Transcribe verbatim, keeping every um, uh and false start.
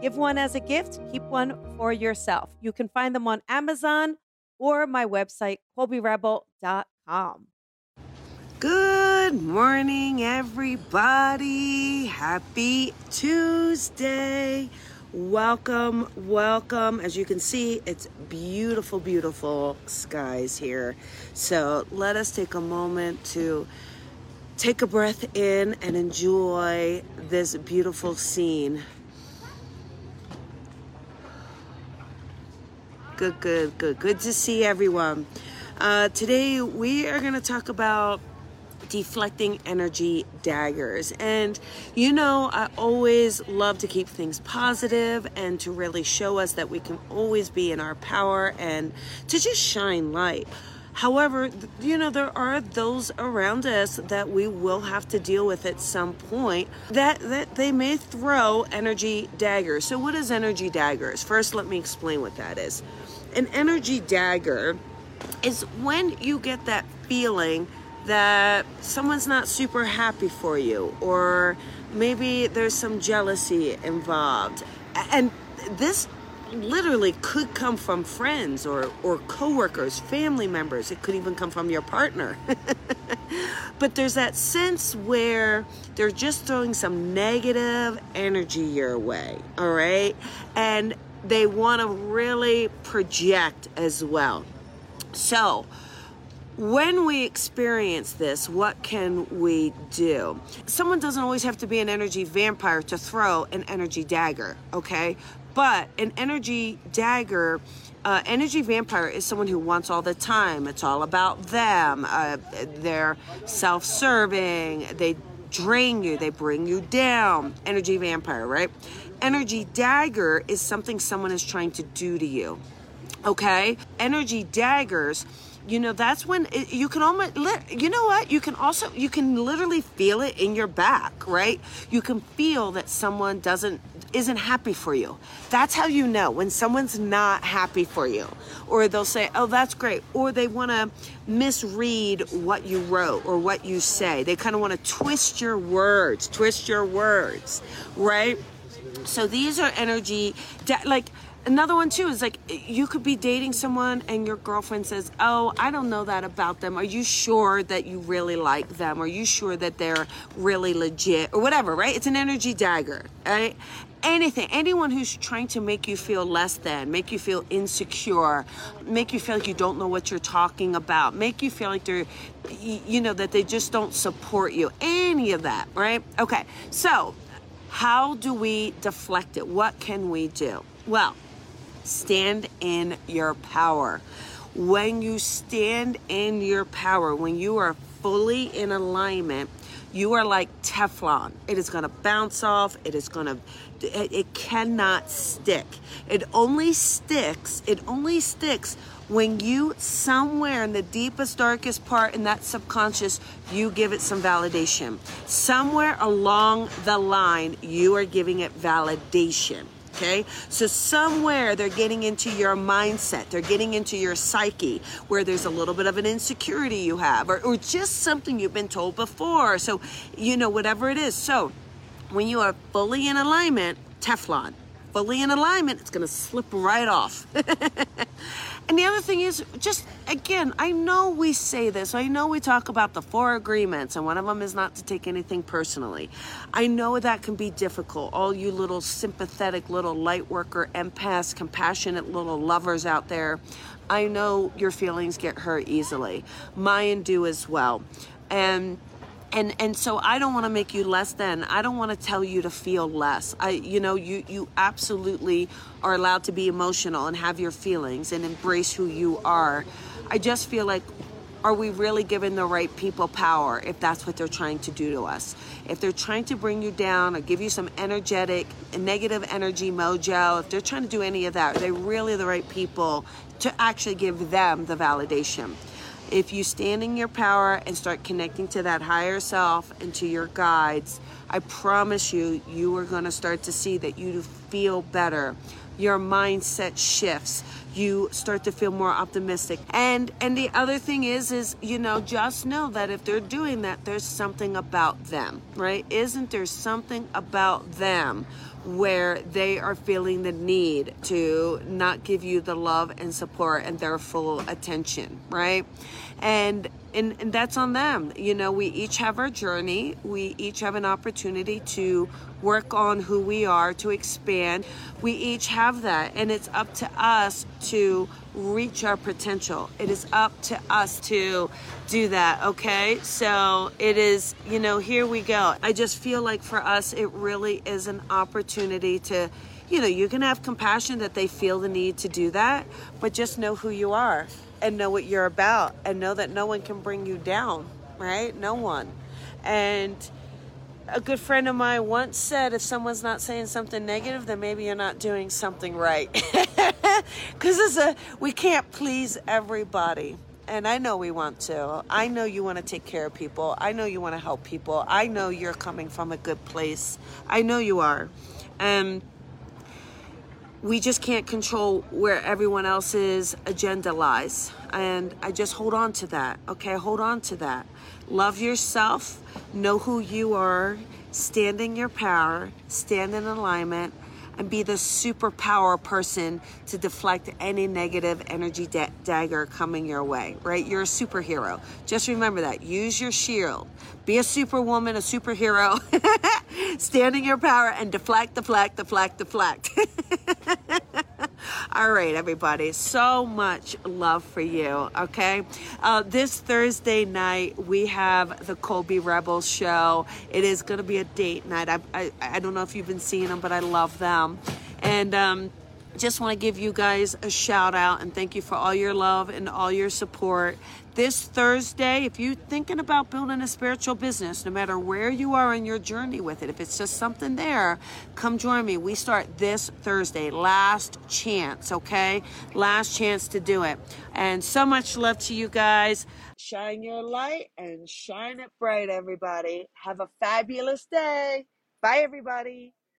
Give one as a gift, keep one for yourself. You can find them on Amazon or my website, Kobe Rebel dot com. Good morning, everybody. Happy Tuesday. Welcome, welcome. As you can see, it's beautiful, beautiful skies here. So let us take a moment to take a breath in and enjoy this beautiful scene. Good, good, good. Good to see everyone. Uh, today, we are going to talk about deflecting energy daggers. And you know, I always love to keep things positive and to really show us that we can always be in our power and to just shine light. However, you know, there are those around us that we will have to deal with at some point that, that they may throw energy daggers. So what is energy daggers? First, let me explain what that is. An energy dagger is when you get that feeling that someone's not super happy for you, or maybe there's some jealousy involved. And this literally could come from friends or, or coworkers, family members. It could even come from your partner. But there's that sense where they're just throwing some negative energy your way, all right? And they want to really project as well. So when we experience this, what can we do? Someone doesn't always have to be an energy vampire to throw an energy dagger, okay? But an energy dagger, uh, energy vampire is someone who wants all the time. It's all about them. Uh, they're self-serving. They drain you. They bring you down. Energy vampire, right? Energy dagger is something someone is trying to do to you, okay? Energy daggers, you know, that's when it, you can almost, you know what? You can also, you can literally feel it in your back, right? You can feel that someone doesn't, isn't happy for you. That's how you know when someone's not happy for you. Or they'll say, oh, that's great. Or they want to misread what you wrote or what you say. They kind of want to twist your words, twist your words, right? So these are energy, like, another one too is like, you could be dating someone and your girlfriend says, oh, I don't know that about them. Are you sure that you really like them? Are you sure that they're really legit or whatever, right? It's an energy dagger, right? Anything, anyone who's trying to make you feel less than, make you feel insecure, make you feel like you don't know what you're talking about, make you feel like they're, you know, that they just don't support you, any of that, right? Okay, so how do we deflect it? What can we do? Well, stand in your power. When you stand in your power, when you are fully in alignment, you are like Teflon. It is going to bounce off. It is going to, it cannot stick. It only sticks, it only sticks when you, somewhere in the deepest, darkest part in that subconscious, you give it some validation. Somewhere along the line, you are giving it validation. Okay, so somewhere they're getting into your mindset, they're getting into your psyche, where there's a little bit of an insecurity you have, or, or just something you've been told before. So, you know, whatever it is. So when you are fully in alignment, Teflon, fully in alignment, it's going to slip right off. And the other thing is, just, again, I know we say this. I know we talk about the four agreements, and one of them is not to take anything personally. I know that can be difficult. All you little sympathetic, little light worker, empaths, compassionate little lovers out there, I know your feelings get hurt easily. Mine do as well. And And and so I don't want to make you less than. I don't want to tell you to feel less. I, you know, you, you absolutely are allowed to be emotional and have your feelings and embrace who you are. I just feel like are we really giving the right people power if that's what they're trying to do to us? If they're trying to bring you down or give you some energetic, negative energy mojo, if they're trying to do any of that, are they really the right people to actually give them the validation? If you stand in your power and start connecting to that higher self and to your guides, I promise you, you are going to start to see that you feel better. Your mindset shifts. You start to feel more optimistic. And and the other thing is, is, you know, just know that if they're doing that, there's something about them, right? Isn't there something about them where they are feeling the need to not give you the love and support and their full attention, right? And, and and that's on them. You know, we each have our journey. We each have an opportunity to work on who we are, to expand. We each have that. And it's up to us to reach our potential. It is up to us to do that, okay? So it is, you know, here we go. I just feel like for us, it really is an opportunity to, you know, you can have compassion that they feel the need to do that, but just know who you are and know what you're about and know that no one can bring you down, right? No one. And a good friend of mine once said, if someone's not saying something negative, then maybe you're not doing something right. Because it's a, we can't please everybody. And I know we want to. I know you want to take care of people. I know you want to help people. I know you're coming from a good place. I know you are. Um, we just can't control where everyone else's agenda lies. And I just hold on to that. Okay, hold on to that. Love yourself. Know who you are. Stand in your power. Stand in alignment. And be the superpower person to deflect any negative energy da- dagger coming your way, right? You're a superhero. Just remember that. Use your shield. Be a superwoman, a superhero. Stand in your power and deflect, deflect, deflect, deflect. All right, everybody. So much love for you, okay? Uh, this Thursday night, we have the Colby Rebel Show. It is going to be a date night. I, I I don't know if you've been seeing them, but I love them. And um, just want to give you guys a shout out and thank you for all your love and all your support. This Thursday, if you're thinking about building a spiritual business, no matter where you are in your journey with it, if it's just something there, come join me. We start this Thursday. Last chance, okay? Last chance to do it. And so much love to you guys. Shine your light and shine it bright, everybody. Have a fabulous day. Bye, everybody.